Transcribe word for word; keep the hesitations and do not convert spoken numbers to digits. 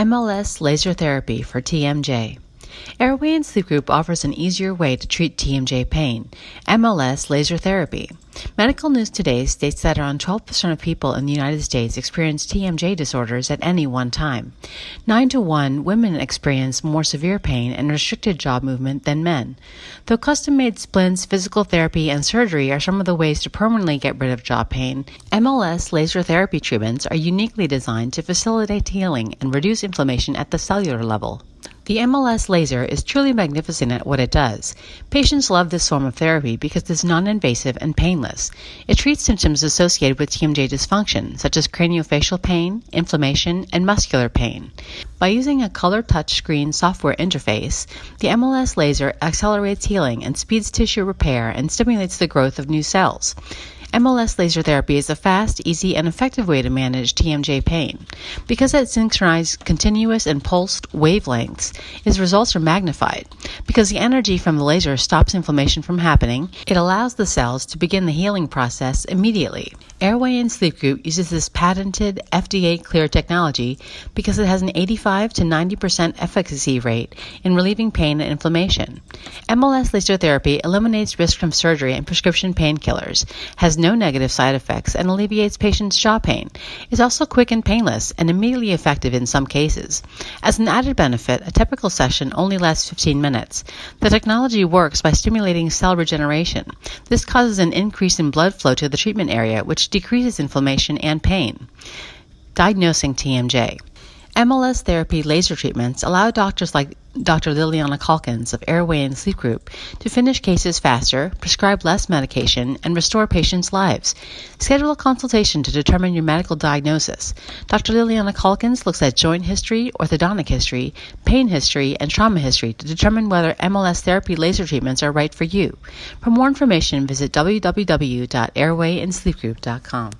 M L S Laser Therapy for T M J. Airway and Sleep Group offers an easier way to treat T M J pain, M L S Laser Therapy. Medical News Today states that around twelve percent of people in the United States experience T M J disorders at any one time. nine to one, women experience more severe pain and restricted job movement than men. Though custom-made splints, physical therapy, and surgery are some of the ways to permanently get rid of job pain, M L S laser therapy treatments are uniquely designed to facilitate healing and reduce inflammation at the cellular level. The M L S laser is truly magnificent at what it does. Patients love this form of therapy because it's non-invasive and painless. It treats symptoms associated with T M J dysfunction, such as craniofacial pain, inflammation, and muscular pain. By using a color touchscreen software interface, the M L S laser accelerates healing and speeds tissue repair and stimulates the growth of new cells. M L S laser therapy is a fast, easy, and effective way to manage T M J pain. Because it synchronizes continuous and pulsed wavelengths, its results are magnified. Because the energy from the laser stops inflammation from happening, it allows the cells to begin the healing process immediately. Airway and Sleep Group uses this patented F D A-Clear technology because it has an eighty-five to ninety percent efficacy rate in relieving pain and inflammation. M L S laser therapy eliminates risk from surgery and prescription painkillers, has no negative side effects, and alleviates patients' jaw pain. It's also quick and painless and immediately effective in some cases. As an added benefit, a typical session only lasts fifteen minutes. The technology works by stimulating cell regeneration. This causes an increase in blood flow to the treatment area, which decreases inflammation and pain. Diagnosing T M J. M L S therapy laser treatments allow doctors like Doctor Liliana Calkins of Airway and Sleep Group to finish cases faster, prescribe less medication, and restore patients' lives. Schedule a consultation to determine your medical diagnosis. Doctor Liliana Calkins looks at joint history, orthodontic history, pain history, and trauma history to determine whether M L S therapy laser treatments are right for you. For more information, visit w w w dot airway and sleep group dot com.